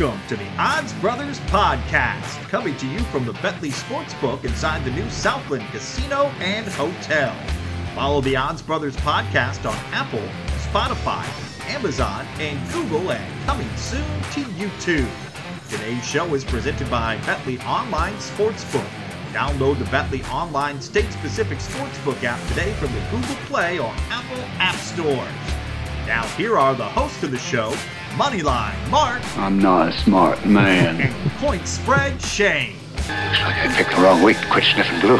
Welcome to the Odds Brothers Podcast, coming to you from the Betly Sportsbook inside the new Southland Casino and Hotel. Follow the Odds Brothers Podcast on Apple, Spotify, Amazon, and Google, and coming soon to YouTube. Today's show is presented by Betly Online Sportsbook. Download the Betly Online state-specific sportsbook app today from the Google Play or Apple App Stores. Now here are the hosts of the show, Moneyline Mark. I'm not a smart man. And Point Spread Shane. Looks like I picked the wrong week to quit sniffing glue.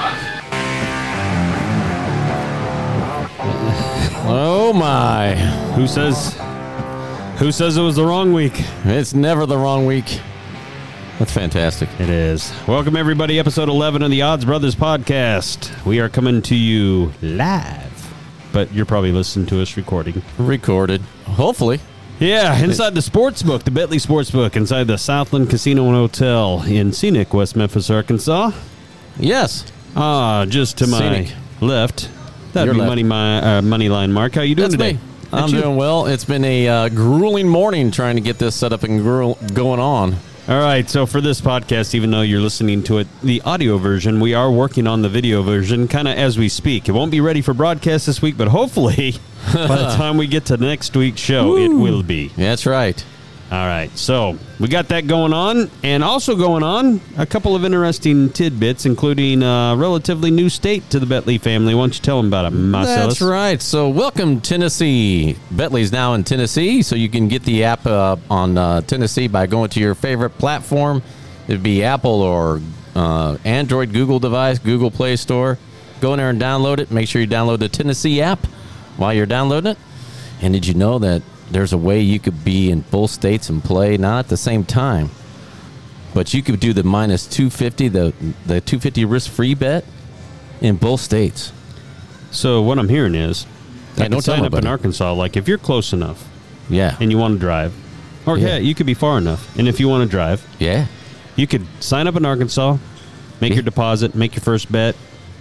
Oh my. Who says it was the wrong week? It's never the wrong week. That's fantastic. It is. Welcome everybody, episode 11 of the Odds Brothers Podcast. We are coming to you live. But you're probably listening to us recorded. Hopefully. Yeah, inside the sportsbook, the Betly Sportsbook, inside the Southland Casino and Hotel in scenic West Memphis, Arkansas. Yes. Just to scenic. My left. That'd Your be left. Moneyline Mark. How you doing That's today? Me. I'm doing well. It's been a grueling morning trying to get this set up and going on. All right, so for this podcast, even though you're listening to it, the audio version, we are working on the video version kind of as we speak. It won't be ready for broadcast this week, but hopefully by the time we get to next week's show, It will be. That's right. All right, so we got that going on, and also going on a couple of interesting tidbits, including a relatively new state to the Betly family. Why don't you tell them about it, Marcellus? That's right. So welcome, Tennessee. Betly's now in Tennessee, so you can get the app on Tennessee by going to your favorite platform. It'd be Apple or Android, Google device, Google Play Store. Go in there and download it. Make sure you download the Tennessee app while you're downloading it. And did you know that there's a way you could be in both states and play, not at the same time, but you could do the minus 250, the 250 risk-free bet in both states. So what I'm hearing is, I can sign up in Arkansas, like if you're close enough, and you want to drive, or you could be far enough, and if you want to drive, you could sign up in Arkansas, make your deposit, make your first bet.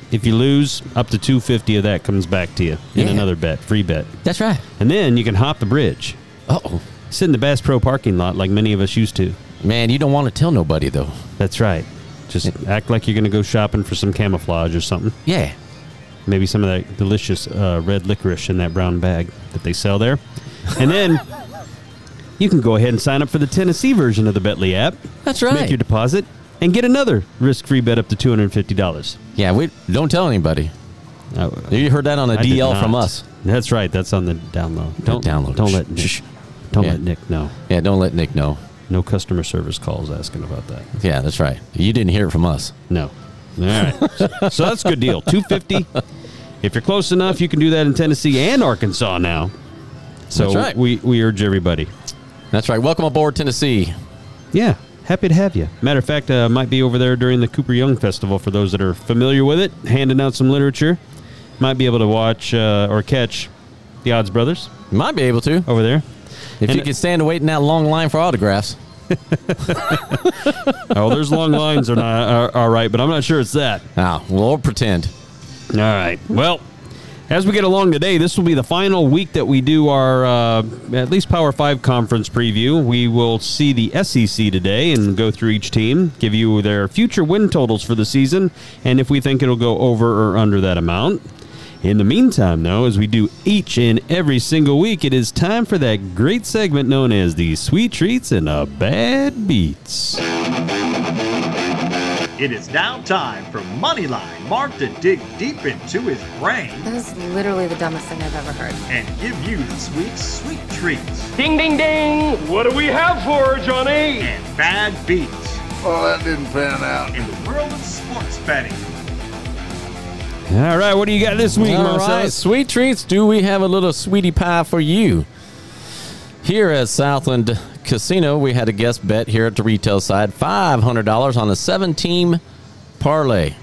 If you lose, up to 250 of that comes back to you in another bet, free bet. That's right. And then you can hop the bridge. Uh-oh. Sit in the Bass Pro parking lot like many of us used to. Man, you don't want to tell nobody, though. That's right. Just act like you're going to go shopping for some camouflage or something. Yeah. Maybe some of that delicious red licorice in that brown bag that they sell there. And then you can go ahead and sign up for the Tennessee version of the Betly app. That's right. Make your deposit. And get another risk-free bet up to $250. Yeah, we don't tell anybody. You heard that on a DL from us. That's right. That's on the download. Don't let Nick know. Yeah, don't let Nick know. No customer service calls asking about that. Yeah, that's right. You didn't hear it from us. No. All right. So that's a good deal. $250. If you're close enough, you can do that in Tennessee and Arkansas now. So that's right. We urge everybody. That's right. Welcome aboard, Tennessee. Yeah. Happy to have you. Matter of fact, I might be over there during the Cooper Young Festival, for those that are familiar with it, handing out some literature. Might be able to watch or catch the Odds Brothers. Might be able to. Over there. If you can stand to wait in that long line for autographs. Oh, those long lines are right, but I'm not sure it's that. Ah, we'll pretend. All right. Well, as we get along today, this will be the final week that we do our at least Power 5 conference preview. We will see the SEC today and go through each team, give you their future win totals for the season, and if we think it'll go over or under that amount. In the meantime, though, as we do each and every single week, it is time for that great segment known as the Sweet Treats and the Bad Beats. It is now time for Moneyline Mark to dig deep into his brain. That is literally the dumbest thing I've ever heard. And give you this week's sweet treats. Ding, ding, ding. What do we have for her, Johnny? And bad beats. Oh, that didn't pan out. In the world of sports betting. All right, what do you got this week, Marcel? All right, sweet treats. Do we have a little sweetie pie for you? Here at Southland Casino, we had a guest bet here at the retail side, $500 on a 7-team parlay.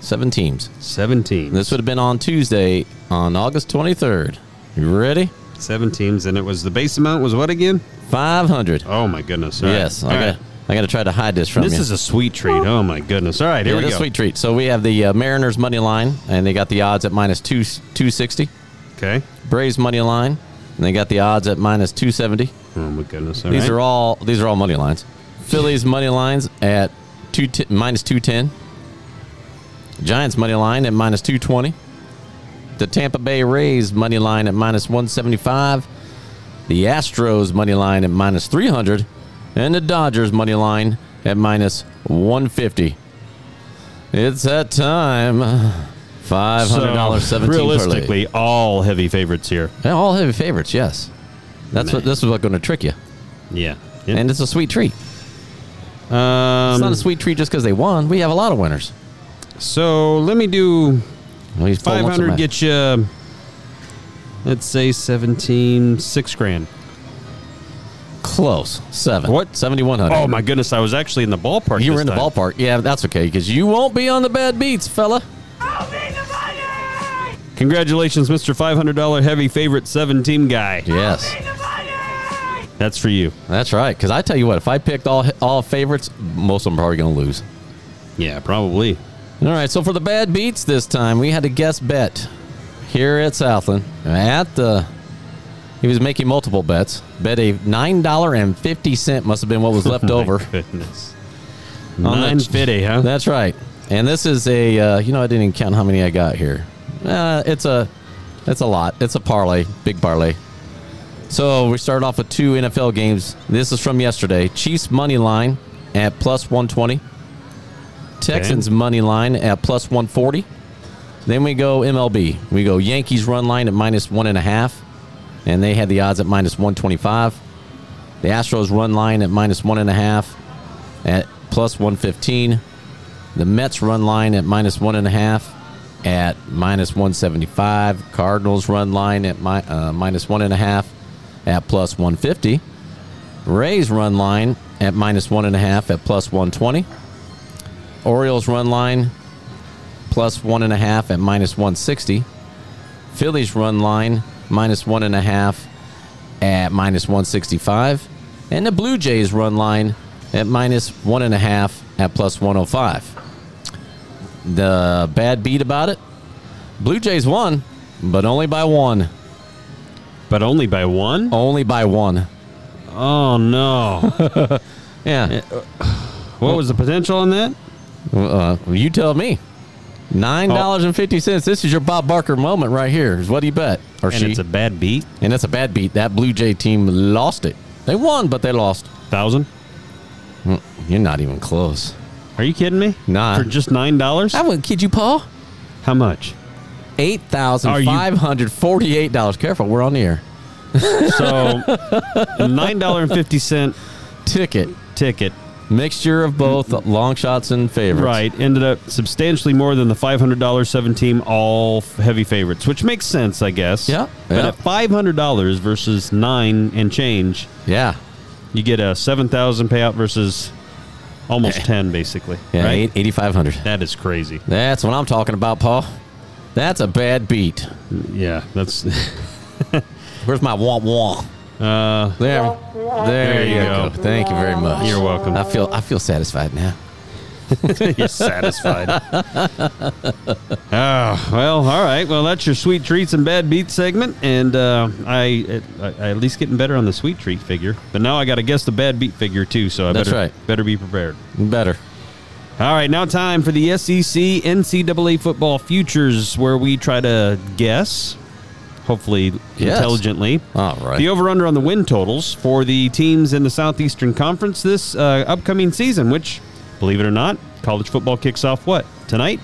7 teams. 7 teams. This would have been on Tuesday on August 23rd. You ready? 7 teams, and it was the base amount was what again? $500. Oh, my goodness. All right. Yes. All right. I got to try to hide this from you. This is a sweet treat. Oh, my goodness. All right, here we go. It's a sweet treat. So we have the Mariners money line, and they got the odds at minus 260. Okay. Braves money line. and they got the odds at minus 270. Oh my goodness! All these right. are all money lines. Phillies money lines at minus 210. Giants money line at minus 220. The Tampa Bay Rays money line at minus 175. The Astros money line at minus 300, and the Dodgers money line at minus 150. It's that time. $500 $17 realistically, per all heavy favorites here. Yeah, all heavy favorites, yes. This is what's going to trick you. Yeah. Yep. And it's a sweet treat. It's not a sweet treat just because they won. We have a lot of winners. So let me do 500, get you, let's say 17, $6,000. Close. 7. What? 7,100. Oh, my goodness. I was actually in the ballpark. You were in the ballpark. Yeah, but that's okay because you won't be on the bad beats, fella. I'll be the money! Congratulations, Mr. $500 heavy favorite 7-team guy. Yes. I'll be the money! That's for you. That's right. Because I tell you what, if I picked all favorites, most of them are probably going to lose. Yeah, probably. All right. So for the bad beats this time, we had a guest bet here at Southland. He was making multiple bets. Bet a $9.50 must have been what was left over. Goodness. $9.50, huh? That's right. And this is a, I didn't even count how many I got here. It's a lot. It's a parlay, big parlay. So we started off with 2 NFL games. This is from yesterday. Chiefs money line at plus 120. Texans money line at plus 140. Then we go MLB. We go Yankees run line at minus 1.5. And they had the odds at minus 125. The Astros run line at minus 1.5 at plus 115. The Mets run line at minus 1.5 at minus 175. Cardinals run line at minus 1.5 at plus 150. Rays run line at minus 1.5 at plus 120. Orioles run line plus 1.5 at minus 160. Phillies run line minus 1.5 at minus 165. And the Blue Jays run line at minus 1.5 at plus 105. The bad beat about it, Blue Jays won, but only by 1. But only by 1? Only by 1. Oh, no. Yeah. What was the potential on that? You tell me. $9.50. This is your Bob Barker moment right here. Is what he bet. It's a bad beat. And it's a bad beat. That Blue Jay team lost it. They won, but they lost. 1,000? You're not even close. Are you kidding me? Nah. For just $9? I wouldn't kid you, Paul. How much? $8,548. Careful, we're on the air. So, $9.50 ticket. Mixture of both long shots and favorites. Right. Ended up substantially more than the $500 7-team all heavy favorites, which makes sense, I guess. Yeah. But at $500 versus 9 and change. Yeah. You get a $7,000 payout versus almost 10, basically. Yeah, right? 8,500. That is crazy. That's what I'm talking about, Paul. That's a bad beat. Yeah, that's. Where's my womp womp? There you go. Thank you very much. You're welcome. I feel satisfied now. You're satisfied. Oh, well, all right. Well, that's your sweet treats and bad beats segment, and I at least getting better on the sweet treat figure. But now I got to guess the bad beat figure too, so better be prepared. Better. All right, now time for the SEC NCAA football futures, where we try to guess. Hopefully, intelligently. All right. The over-under on the win totals for the teams in the Southeastern Conference this upcoming season, which, believe it or not, college football kicks off, what, tonight?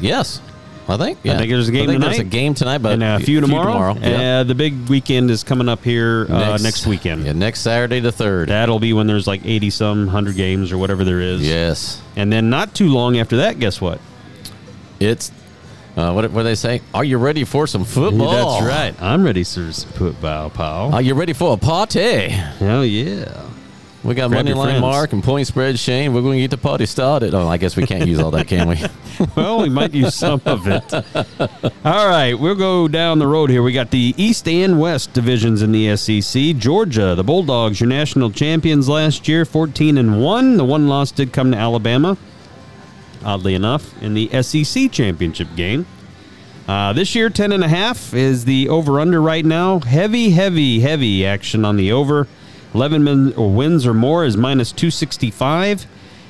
Yes, I think. Yeah. I think there's a game tonight. But and a few tomorrow. Yeah. The big weekend is coming up here next weekend. Yeah, next Saturday the 3rd. That'll be when there's like 80-some, 100 games or whatever there is. Yes. And then not too long after that, guess what? It's... what do they say? Are you ready for some football? That's right. I'm ready for some football, pal. Are you ready for a party? Hell yeah. We got Moneyline Mark and Point Spread Shane. We're going to get the party started. Oh, I guess we can't use all that, can we? Well, we might use some of it. All right, we'll go down the road here. We got the East and West divisions in the SEC. Georgia, the Bulldogs, your national champions last year, 14-1. The one loss did come to Alabama. Oddly enough, in the SEC championship game. This year, 10.5 is the over-under right now. Heavy action on the over. 11 wins or more is minus 265.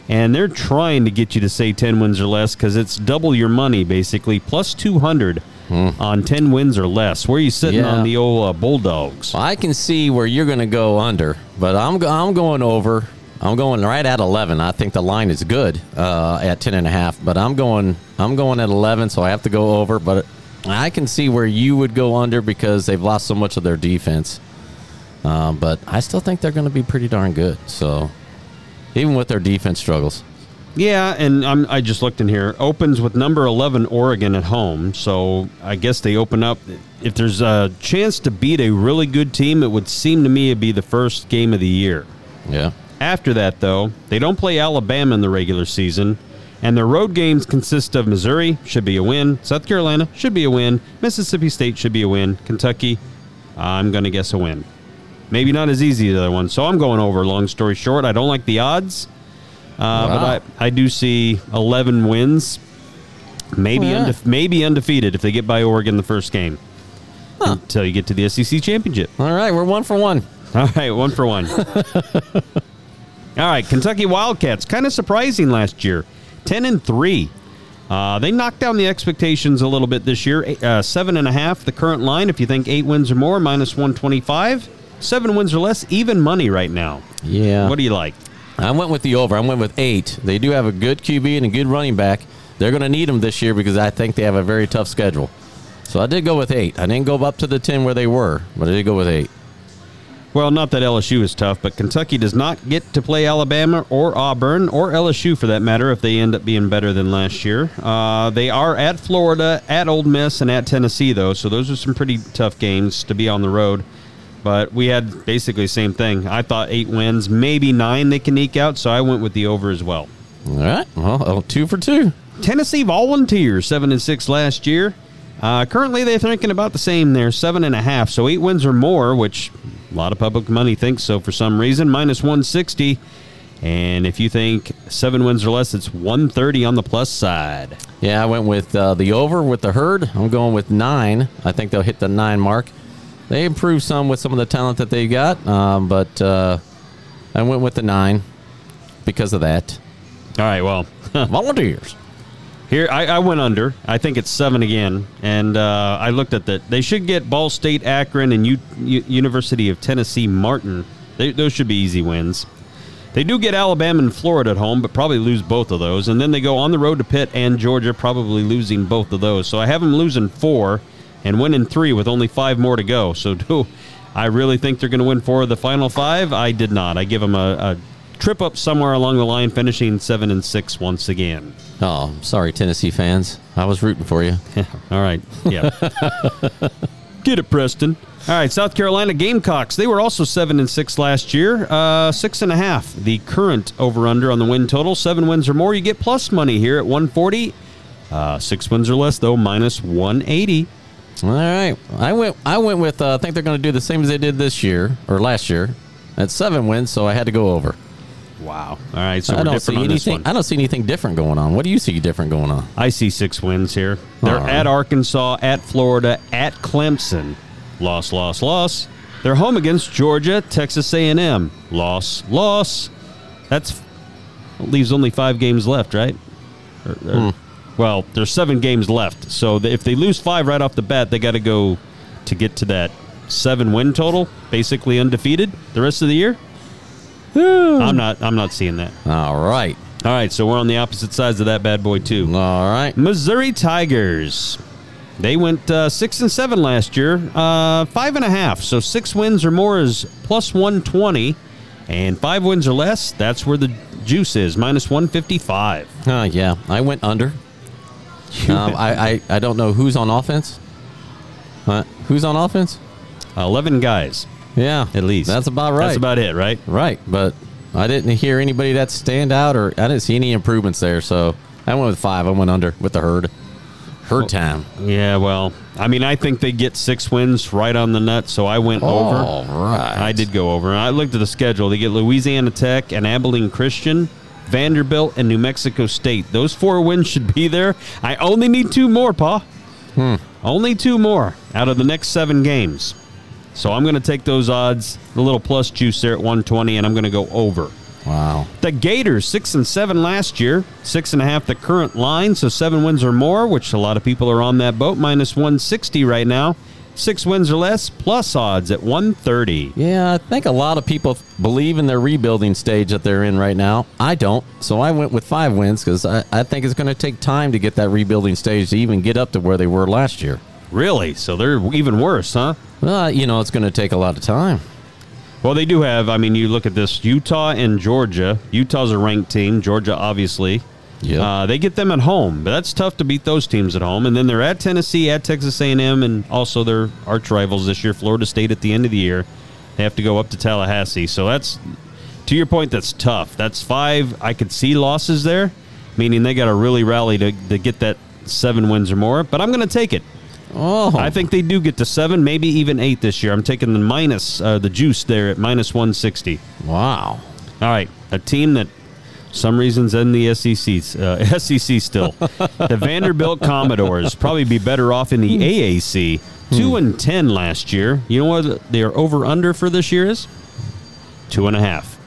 And they're trying to get you to say 10 wins or less because it's double your money, basically, plus 200 on 10 wins or less. Where are you sitting on the old Bulldogs? Well, I can see where you're going to go under, but I'm going over. I'm going right at 11. I think the line is good at 10.5, but I'm going at 11, so I have to go over. But I can see where you would go under because they've lost so much of their defense. But I still think they're going to be pretty darn good. So even with their defense struggles. Yeah, and I just looked in here. Opens with number 11 Oregon at home, so I guess they open up. If there's a chance to beat a really good team, it would seem to me it'd be the first game of the year. Yeah. After that, though, they don't play Alabama in the regular season, and their road games consist of Missouri, should be a win, South Carolina, should be a win, Mississippi State, should be a win, Kentucky, I'm going to guess a win. Maybe not as easy as the other one, so I'm going over, long story short. I don't like the odds, but I do see 11 wins, maybe undefeated if they get by Oregon the first game until you get to the SEC championship. All right, we're 1 for 1. All right, 1 for 1. All right, Kentucky Wildcats, kind of surprising last year, 10-3. They knocked down the expectations a little bit this year, 7.5 the current line. If you think 8 wins or more, minus 125. 7 wins or less, even money right now. Yeah. What do you like? I went with the over. I went with 8. They do have a good QB and a good running back. They're going to need them this year because I think they have a very tough schedule. So I did go with 8. I didn't go up to the 10 where they were, but I did go with 8. Well, not that LSU is tough, but Kentucky does not get to play Alabama or Auburn or LSU, for that matter, if they end up being better than last year. They are at Florida, at Ole Miss, and at Tennessee, though, so those are some pretty tough games to be on the road. But we had basically the same thing. I thought 8 wins, maybe 9 they can eke out, so I went with the over as well. All right. Well, 2 for 2. Tennessee Volunteers, 7-6 last year. Currently, they're thinking about the same there, 7.5, so 8 wins or more, which... a lot of public money thinks so for some reason. Minus 160. And if you think 7 wins or less, it's 130 on the plus side. Yeah, I went with the over with the herd. I'm going with 9. I think they'll hit the 9 mark. They improved some with some of the talent that they got. But I went with the 9 because of that. All right, well. Volunteers. Here, I went under. I think it's 7 again, and I looked at that. They should get Ball State, Akron, and University of Tennessee, Martin. Those should be easy wins. They do get Alabama and Florida at home, but probably lose both of those. And then they go on the road to Pitt and Georgia, probably losing both of those. So I have them losing 4 and winning 3 with only 5 more to go. So do I really think they're going to win 4 of the final 5? I did not. I give them a trip up somewhere along the line, finishing 7-6 once again. Oh, sorry, Tennessee fans. I was rooting for you. All right. Yeah. Get it, Preston. All right, South Carolina Gamecocks. They were also 7-6 last year. 6.5. The current over-under on the win total. 7 wins or more. You get plus money here at 140. 6 wins or less, though, minus 180. All right. I went with, I think they're going to do the same as they did this year, or last year. That's 7 wins, so I had to go over. Wow. All right, so we're different on this one. I don't see anything different going on. What do you see different going on? I see 6 wins here. They're at Arkansas, at Florida, at Clemson. Loss. They're home against Georgia, Texas A&M. Loss. That leaves only 5 games left, right? Well, there's 7 games left. So if they lose 5 right off the bat, they got to go to get to that 7 win total, basically undefeated the rest of the year. I'm not seeing that. All right, so we're on the opposite sides of that bad boy, too. All right. Missouri Tigers. They went 6-7 last year. 5.5, so 6 wins or more is plus 120. And 5 wins or less, that's where the juice is, minus 155. Yeah, I went under. I don't know who's on offense. Who's on offense? 11 guys. Yeah, at least. That's about right. That's about it, right? Right, but I didn't hear anybody that stand out, or I didn't see any improvements there, so I went with 5. I went under with the herd. Herd time. Yeah, well, I mean, I think they get 6 wins right on the nut, so I went over. All right. I did go over. I looked at the schedule. They get Louisiana Tech and Abilene Christian, Vanderbilt, and New Mexico State. Those 4 wins should be there. I only need 2 more, Pa. Only two more out of the next 7 games. So I'm going to take those odds, the little plus juice there at 120, and I'm going to go over. Wow. The Gators, 6-7 last year, 6.5 the current line, so 7 wins or more, which a lot of people are on that boat, minus 160 right now. 6 wins or less, plus odds at 130. Yeah, I think a lot of people believe in their rebuilding stage that they're in right now. I don't, so I went with 5 wins because I think it's going to take time to get that rebuilding stage to even get up to where they were last year. Really? So they're even worse, huh? Well, you know, it's going to take a lot of time. Well, they do have, I mean, you look at this, Utah and Georgia. Utah's a ranked team. Georgia, obviously. Yeah. They get them at home, but that's tough to beat those teams at home. And then they're at Tennessee, at Texas A&M, and also their arch rivals this year, Florida State, at the end of the year. They have to go up to Tallahassee. So that's, to your point, that's tough. That's 5, I could see losses there, meaning they got to really rally to get that 7 wins or more. But I'm going to take it. Oh, I think they do get to 7, maybe even 8 this year. I'm taking the minus, the juice there at minus 160. Wow. All right. A team that, some reasons, in the SEC still. The Vanderbilt Commodores probably be better off in the AAC. 2-10 last year. You know what their over-under for this year is? 2.5.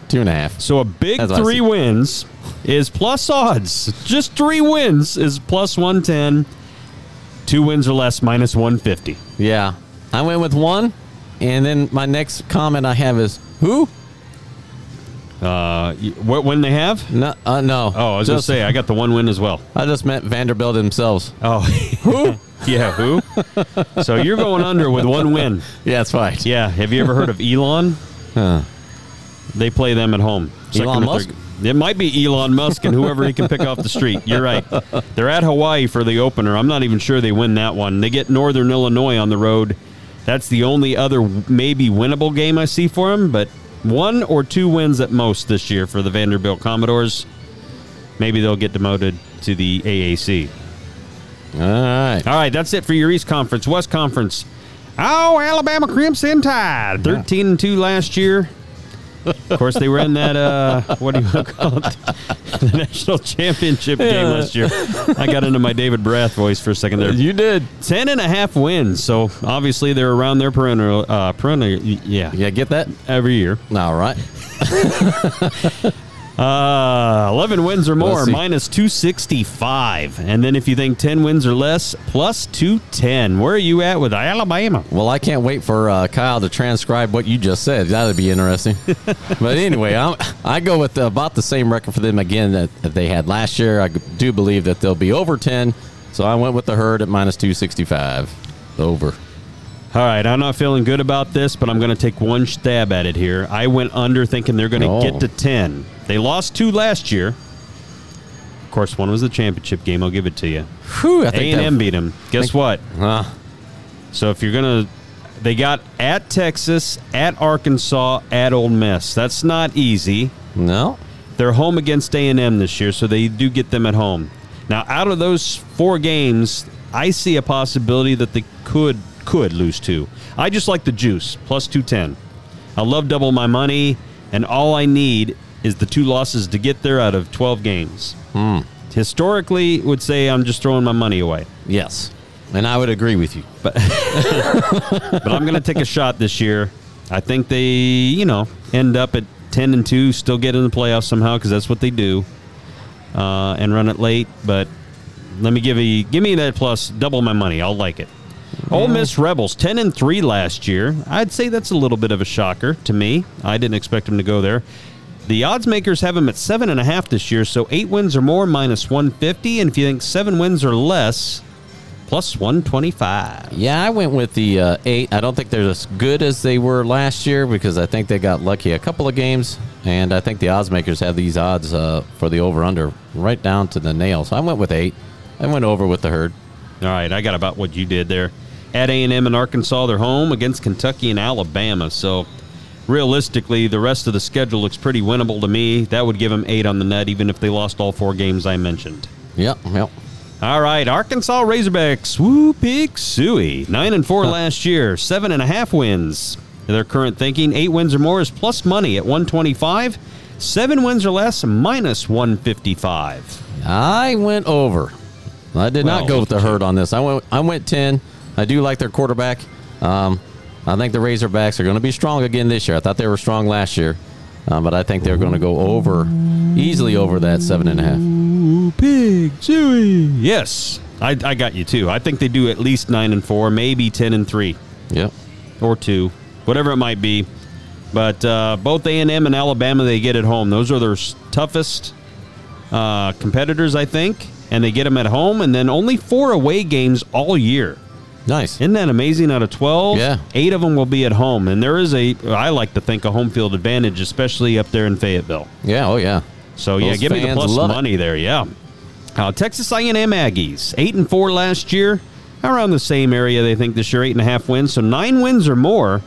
2.5. So a big 3 wins is plus odds. Just 3 wins is plus 110. 2 wins or less, minus 150. Yeah. I went with 1, and then my next comment I have is, who? When they have? No. Oh, I was going to say, I got the 1 win as well. I just meant Vanderbilt themselves. Oh. Who? Yeah, who? So you're going under with 1 win. Yeah, that's right. Yeah. Have you ever heard of Elon? Huh. They play them at home. Elon Musk? It might be Elon Musk and whoever he can pick off the street. You're right. They're at Hawaii for the opener. I'm not even sure they win that one. They get Northern Illinois on the road. That's the only other maybe winnable game I see for them, but 1 or 2 wins at most this year for the Vanderbilt Commodores. Maybe they'll get demoted to the AAC. All right. All right, that's it for your East Conference. West Conference. Oh, Alabama Crimson Tide. 13-2 last year. Of course, they were in that, what do you call it, the national championship game last year. I got into my David Brath voice for a second there. You did. 10.5 wins, so obviously they're around their perennial. Yeah, get that? Every year. All right. 11 wins or more, minus 265. And then if you think 10 wins or less, plus 210. Where are you at with Alabama? Well, I can't wait for Kyle to transcribe what you just said. That would be interesting. But anyway, I go with about the same record for them again that they had last year. I do believe that they'll be over 10, so I went with the herd at minus 265. Over. All right, I'm not feeling good about this, but I'm going to take one stab at it here. I went under thinking they're going to get to 10. They lost 2 last year. Of course, 1 was the championship game. I'll give it to you. Whew, A&M beat them. Guess what? So if you're going to – they got at Texas, at Arkansas, at Ole Miss. That's not easy. No. They're home against A&M this year, so they do get them at home. Now, out of those 4 games, I see a possibility that they could lose 2. I just like the juice, plus 210. I love double my money, and all I need is the 2 losses to get there out of 12 games. Historically, would say I'm just throwing my money away. Yes, and I would agree with you. But, but I'm going to take a shot this year. I think they, end up at 10-2, still get in the playoffs somehow because that's what they do, and run it late. But let me give me that plus double my money. I'll like it. Ole Miss Rebels, 10-3 last year. I'd say that's a little bit of a shocker to me. I didn't expect them to go there. The odds makers have them at 7.5 this year, so 8 wins or more, minus 150. And if you think 7 wins or less, plus 125. Yeah, I went with the 8. I don't think they're as good as they were last year because I think they got lucky a couple of games. And I think the odds makers have these odds for the over-under right down to the nail. So I went with 8. I went over with the herd. All right, I got about what you did there. At A&M and Arkansas, they're home against Kentucky and Alabama. So, realistically, the rest of the schedule looks pretty winnable to me. That would give them 8 on the net, even if they lost all 4 games I mentioned. Yep. All right, Arkansas Razorbacks, whoopie suey. 9-4 last year, 7.5 wins. Their current thinking, 8 wins or more is plus money at 125. 7 wins or less, minus 155. I went over. I did not go with the herd on this. I went 10. I do like their quarterback. I think the Razorbacks are going to be strong again this year. I thought they were strong last year, but I think they're going to go over, easily over that 7.5. Ooh, pig, chewy. Yes, I got you too. I think they do at least 9-4, maybe 10-3. Yep, or 2, whatever it might be. But both A&M and Alabama, they get at home. Those are their toughest competitors, I think, and they get them at home. And then only 4 away games all year. Nice. Isn't that amazing? Out of 12, 8 of them will be at home. And there is I like to think, a home field advantage, especially up there in Fayetteville. Yeah, oh yeah. So, those give me the plus money there, yeah. Texas A&M Aggies, 8-4 last year. Around the same area, they think, this year, 8.5 wins. So 9 wins or more.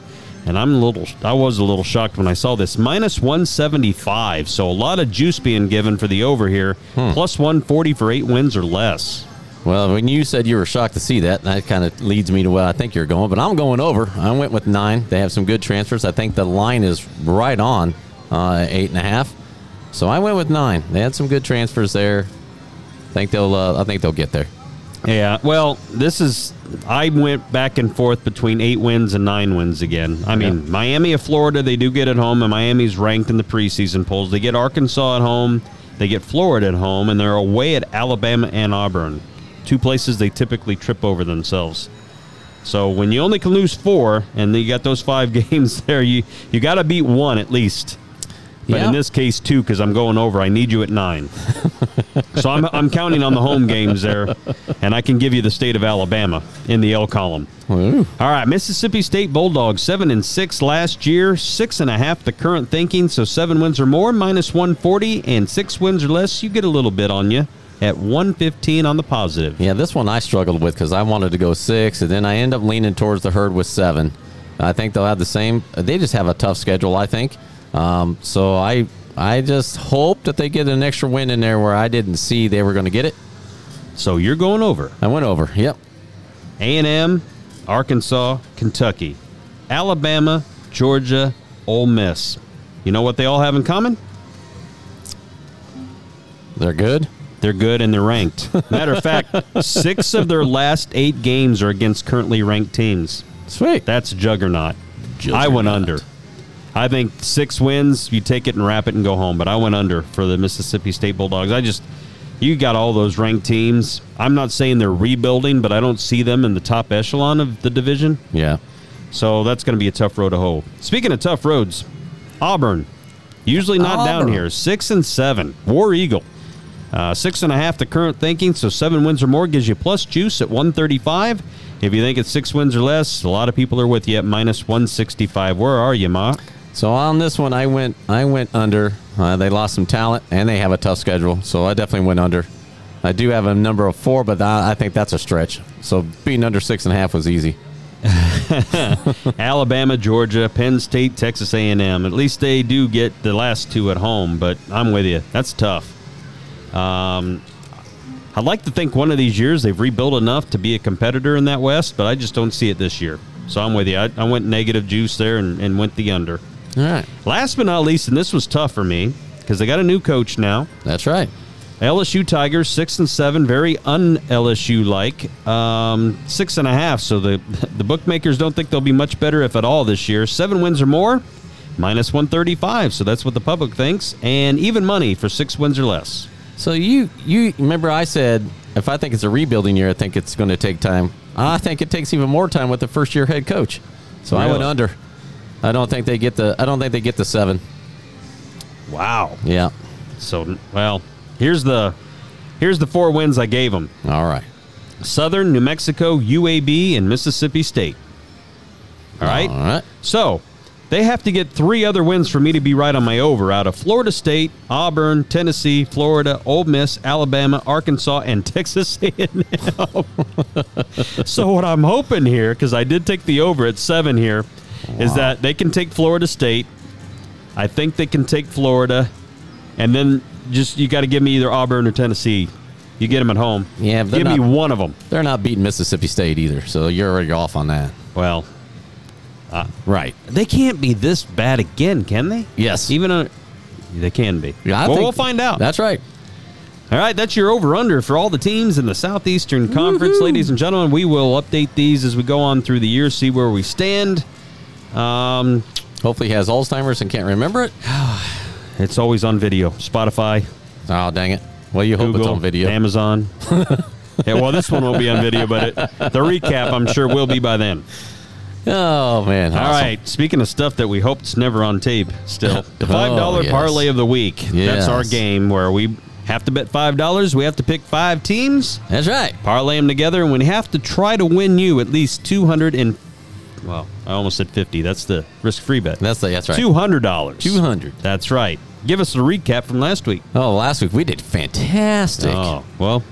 And I was a little shocked when I saw this. -175, so a lot of juice being given for the over here. +140 for 8 wins or less. Well, when you said you were shocked to see that, that kind of leads me to where I think you're going, but I'm going over. I went with 9. They have some good transfers. I think the line is right on 8.5. So I went with 9. They had some good transfers there. I think they'll get there. Yeah, well, I went back and forth between 8 wins and 9 wins again. I mean, Miami of Florida, they do get at home, and Miami's ranked in the preseason polls. They get Arkansas at home, they get Florida at home, and they're away at Alabama and Auburn. 2 places they typically trip over themselves. So when you only can lose 4, and you got those 5 games there, you got to beat 1 at least. But in this case, 2, because I'm going over. I need you at 9. So I'm counting on the home games there, and I can give you the state of Alabama in the L column. Ooh. All right, Mississippi State Bulldogs, 7-6 last year, 6.5 the current thinking, so 7 wins or more, -140, and 6 wins or less, you get a little bit on you at 115 on the positive. Yeah, this one I struggled with because I wanted to go 6, and then I end up leaning towards the herd with 7. I think they'll have the same. They just have a tough schedule, I think. So I just hope that they get an extra win in there where I didn't see they were going to get it. So you're going over. I went over, yep. A&M, Arkansas, Kentucky, Alabama, Georgia, Ole Miss. You know what they all have in common? They're good. They're good and they're ranked. Matter of fact, 6 of their last 8 games are against currently ranked teams. Sweet. That's juggernaut. I went under. I think 6 wins, you take it and wrap it and go home. But I went under for the Mississippi State Bulldogs. You got all those ranked teams. I'm not saying they're rebuilding, but I don't see them in the top echelon of the division. Yeah. So that's going to be a tough road to hoe. Speaking of tough roads, Auburn, usually not Auburn down here, 6-7. War Eagle, 6.5 the current thinking, so 7 wins or more gives you plus juice at 135. If you think it's 6 wins or less, a lot of people are with you at -165. Where are you, Ma? So on this one, I went under. They lost some talent, and they have a tough schedule, so I definitely went under. I do have a number of 4, but I think that's a stretch. So being under 6.5 was easy. Alabama, Georgia, Penn State, Texas A&M. At least they do get the last 2 at home, but I'm with you. That's tough. I'd like to think one of these years they've rebuilt enough to be a competitor in that West, but I just don't see it this year. So I'm with you. I went negative juice there and went the under. All right. Last but not least, and this was tough for me because they got a new coach now. That's right. LSU Tigers, 6-7, very un-LSU-like. 6.5, so the bookmakers don't think they'll be much better, if at all, this year. 7 wins or more, -135, so that's what the public thinks. And even money for 6 wins or less. So you remember I said, if I think it's a rebuilding year, I think it's going to take time. I think it takes even more time with the first-year head coach. So really? I went under. I don't think they get the 7. Wow. Yeah. So, well, here's the 4 wins I gave them. All right. Southern, New Mexico, UAB, and Mississippi State. All right. So, they have to get 3 other wins for me to be right on my over, out of Florida State, Auburn, Tennessee, Florida, Ole Miss, Alabama, Arkansas, and Texas A&M. So what I'm hoping here, because I did take the over at 7 here, is that they can take Florida State. I think they can take Florida. And then just you got to give me either Auburn or Tennessee. You get them at home. Yeah, but give me one of them. They're not beating Mississippi State either, so you're already off on that. Well, right. They can't be this bad again, can they? Yes. Even they can be. Yeah, we'll find out. That's right. All right, that's your over-under for all the teams in the Southeastern Conference. Woo-hoo. Ladies and gentlemen, we will update these as we go on through the year, see where we stand. Hopefully he has Alzheimer's and can't remember it. It's always on video. Spotify. Oh, dang it. Well, you Google, hope it's on video. Amazon. Yeah, well, this one will be on video, but the recap, I'm sure, will be by then. Oh, man. Awesome. All right. Speaking of stuff that we hope is never on tape still, the $5 parlay of the week. Yes. That's our game where we have to bet $5. We have to pick 5 teams. That's right. Parlay them together, and we have to try to win you at least I almost said 50. That's the risk-free bet. That's right. $200. $200. That's right. Give us a recap from last week. Oh, last week we did fantastic. Oh, well.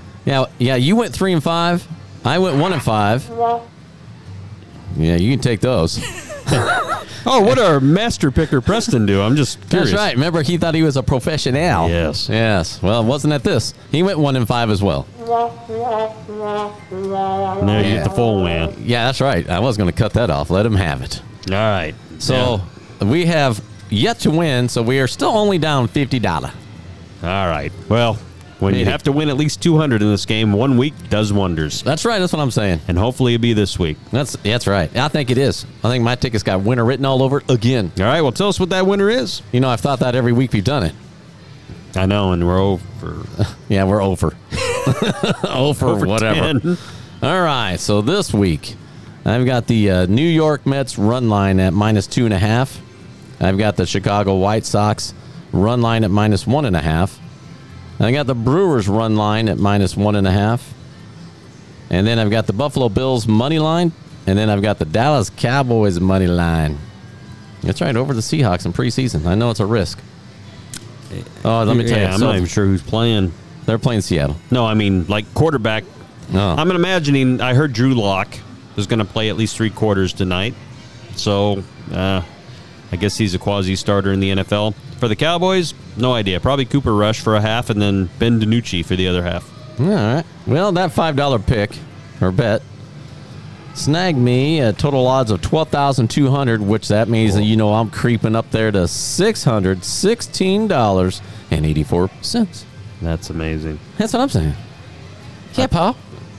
Yeah, you went 3-5. I went 1-5. Yeah, you can take those. Oh, what did our master picker Preston do? I'm just curious. That's right. Remember, he thought he was a professional. Yes. Well, wasn't at this. He went 1-5 as well. Now you get the full win. Yeah, that's right. I was going to cut that off. Let him have it. All right. So we have yet to win, so we are still only down $50. All right. Well, when you have to win at least $200 in this game, one week does wonders. That's right. That's what I'm saying. And hopefully it'll be this week. That's right. I think it is. I think my ticket's got winner written all over it again. All right. Well, tell us what that winner is. You know, I've thought that every week we've done it. I know, and we're over. Yeah, we're over. Over whatever. 10. All right. So this week, I've got the New York Mets run line at -2.5. I've got the Chicago White Sox run line at -1.5. I got the Brewers run line at -1.5. And then I've got the Buffalo Bills money line. And then I've got the Dallas Cowboys money line. That's right, over the Seahawks in preseason. I know it's a risk. Oh, let me tell you. I'm not even sure who's playing. They're playing Seattle. No, I mean, like quarterback. Oh. I'm imagining I heard Drew Lock is going to play at least 3 quarters tonight. So, I guess he's a quasi-starter in the NFL. For the Cowboys, no idea. Probably Cooper Rush for a half and then Ben DiNucci for the other half. All right. Well, that $5 pick, or bet, snagged me a total odds of 12,200, which that means that, you know, I'm creeping up there to $616.84. That's amazing. That's what I'm saying. Yeah, Paul.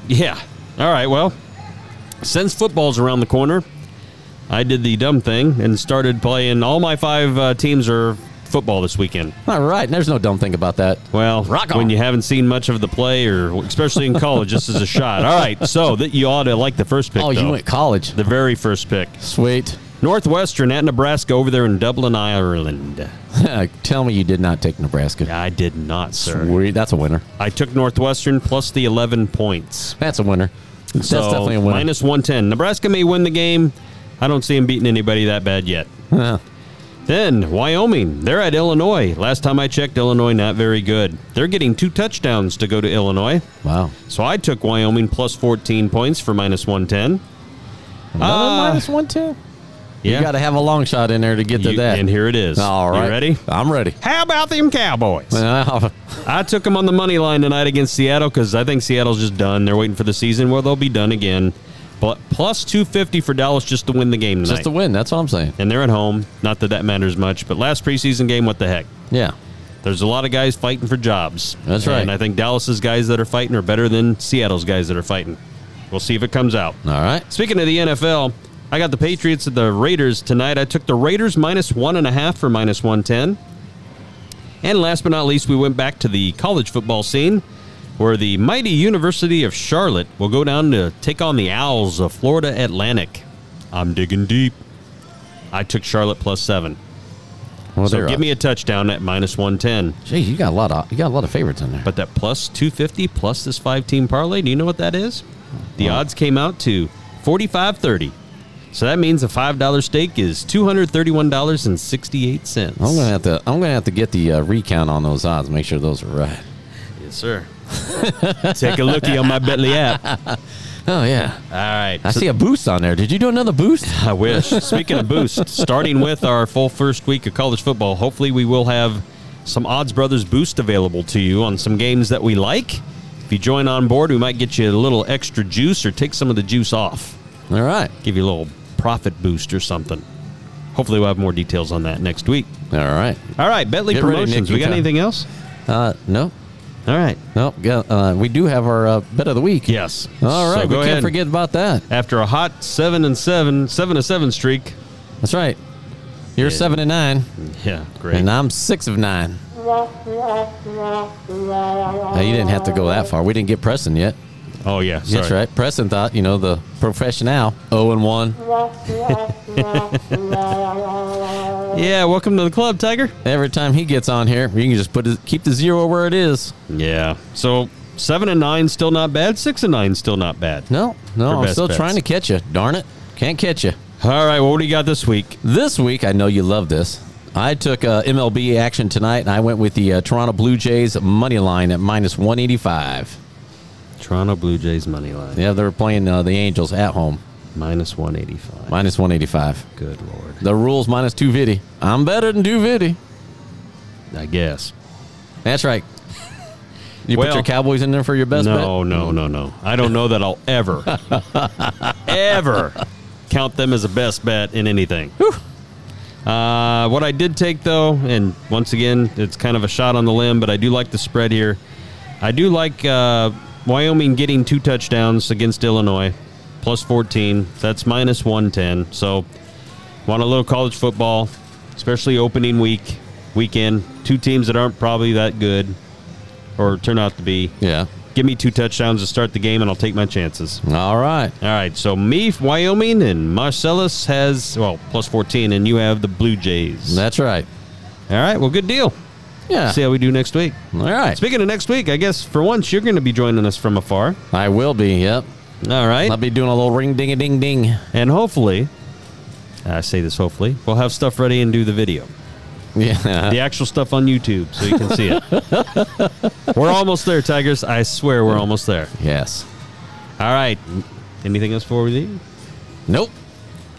Yeah. All right, well, since football's around the corner, I did the dumb thing and started playing. All my 5 teams are football this weekend. All right. There's no dumb thing about that. Well, rock on. When you haven't seen much of the play, or especially in college, this is a shot. All right. So you ought to like the first pick, though. You went college. The very first pick. Sweet. Northwestern at Nebraska over there in Dublin, Ireland. Tell me you did not take Nebraska. I did not, sir. Sweet. That's a winner. I took Northwestern plus the 11 points. That's a winner. That's definitely a winner. Minus 110. Nebraska may win the game. I don't see him beating anybody that bad yet. Huh. Then, Wyoming. They're at Illinois. Last time I checked, Illinois not very good. They're getting 2 touchdowns to go to Illinois. Wow. So I took Wyoming plus 14 points for minus 110. Another minus 110? Yeah. You got to have a long shot in there to get to that. And here it is. All right. You ready? I'm ready. How about them Cowboys? I took them on the money line tonight against Seattle because I think Seattle's just done. They're waiting for the season. Well, they'll be done again. But plus 250 for Dallas just to win the game tonight. Just to win, that's what I'm saying. And they're at home. Not that matters much. But last preseason game, what the heck? Yeah. There's a lot of guys fighting for jobs. That's right. And I think Dallas's guys that are fighting are better than Seattle's guys that are fighting. We'll see if it comes out. All right. Speaking of the NFL, I got the Patriots and the Raiders tonight. I took the Raiders minus 1.5 for minus 110. And last but not least, we went back to the college football scene, where the mighty University of Charlotte will go down to take on the Owls of Florida Atlantic. I'm digging deep. I took Charlotte plus 7. Well, so give me a touchdown at minus 110. Gee, you got a lot of favorites in there. But that plus 250 plus this 5-team parlay, do you know what that is? The odds came out to 45.30. So that means a $5 stake is $231.68. I'm gonna have to get the recount on those odds. Make sure those are right. Yes, sir. Take a looky on my Betly app. Oh, yeah. All right. I see a boost on there. Did you do another boost? I wish. Speaking of boost, starting with our full first week of college football, hopefully we will have some Odds Brothers boost available to you on some games that we like. If you join on board, we might get you a little extra juice or take some of the juice off. All right. Give you a little profit boost or something. Hopefully we'll have more details on that next week. All right. All right, Betly Promotions. We got anything else? No. All right. Well, we do have our bet of the week. Yes. All right. So we can't forget about that. After a hot 7-7 streak. That's right. You're 7-9. Yeah, great. And I'm 6-9. Now, you didn't have to go that far. We didn't get Preston yet. Oh, yeah. Sorry. That's right. Preston thought, the professional, 0-1. Yeah, welcome to the club, Tiger. Every time he gets on here, you can just keep the zero where it is. Yeah. So 7-9 still not bad. 6-9 still not bad. No, I'm still trying to catch you. Darn it. Can't catch you. All right. Well, what do you got this week? This week, I know you love this. I took MLB action tonight, and I went with the Toronto Blue Jays money line at -185. Toronto Blue Jays money line. Yeah, they're playing the Angels at home. -185. -185. Good Lord. The rules -250. I'm better than 250. I guess. That's right. Put your Cowboys in there for your best bet? No. I don't know that I'll ever count them as a best bet in anything. Whew. What I did take, though, and once again, it's kind of a shot on the limb, but I do like the spread here. I do like Wyoming getting 2 touchdowns against Illinois, +14. That's -110. So, want a little college football, especially opening weekend. 2 teams that aren't probably that good or turn out to be. Yeah. Give me 2 touchdowns to start the game, and I'll take my chances. All right. So, Wyoming, and Marcellus has, +14, and you have the Blue Jays. That's right. All right. Well, good deal. Yeah. See how we do next week. All right. Speaking of next week, I guess for once you're going to be joining us from afar. I will be, yep. All right. I'll be doing a little ring-ding-a-ding-ding. And hopefully, I say this hopefully, we'll have stuff ready and do the video. Yeah, the actual stuff on YouTube, so you can see it. We're almost there, Tigers. I swear we're almost there. Yes. All right. Anything else for you? Nope.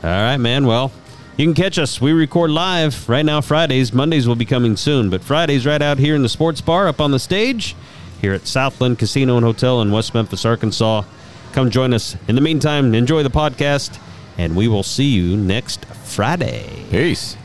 All right, man. Well, you can catch us. We record live right now Fridays. Mondays will be coming soon, but Fridays right out here in the sports bar up on the stage here at Southland Casino and Hotel in West Memphis, Arkansas. Come join us. In the meantime, enjoy the podcast, and we will see you next Friday. Peace.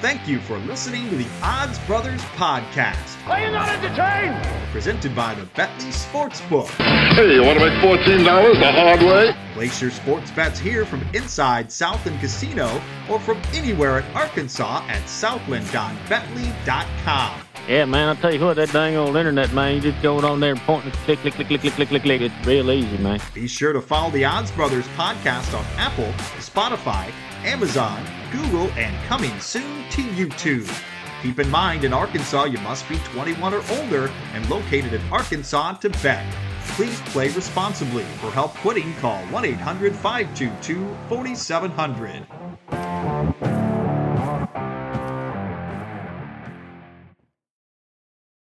Thank you for listening to the Odds Brothers Podcast. Are you not entertained? Presented by the Betly Sportsbook. Hey, you want to make $14 the hard way? Place your sports bets here from inside Southland Casino or from anywhere in Arkansas at southland.betly.com. Yeah, man, I'll tell you what, that dang old internet, man, you just go on there and point and click, click, click, click, click, click, click, click. It's real easy, man. Be sure to follow the Odds Brothers Podcast on Apple, Spotify, Amazon, Google, and coming soon to YouTube. Keep in mind, in Arkansas, you must be 21 or older and located in Arkansas to bet. Please play responsibly. For help quitting, call 1-800-522-4700.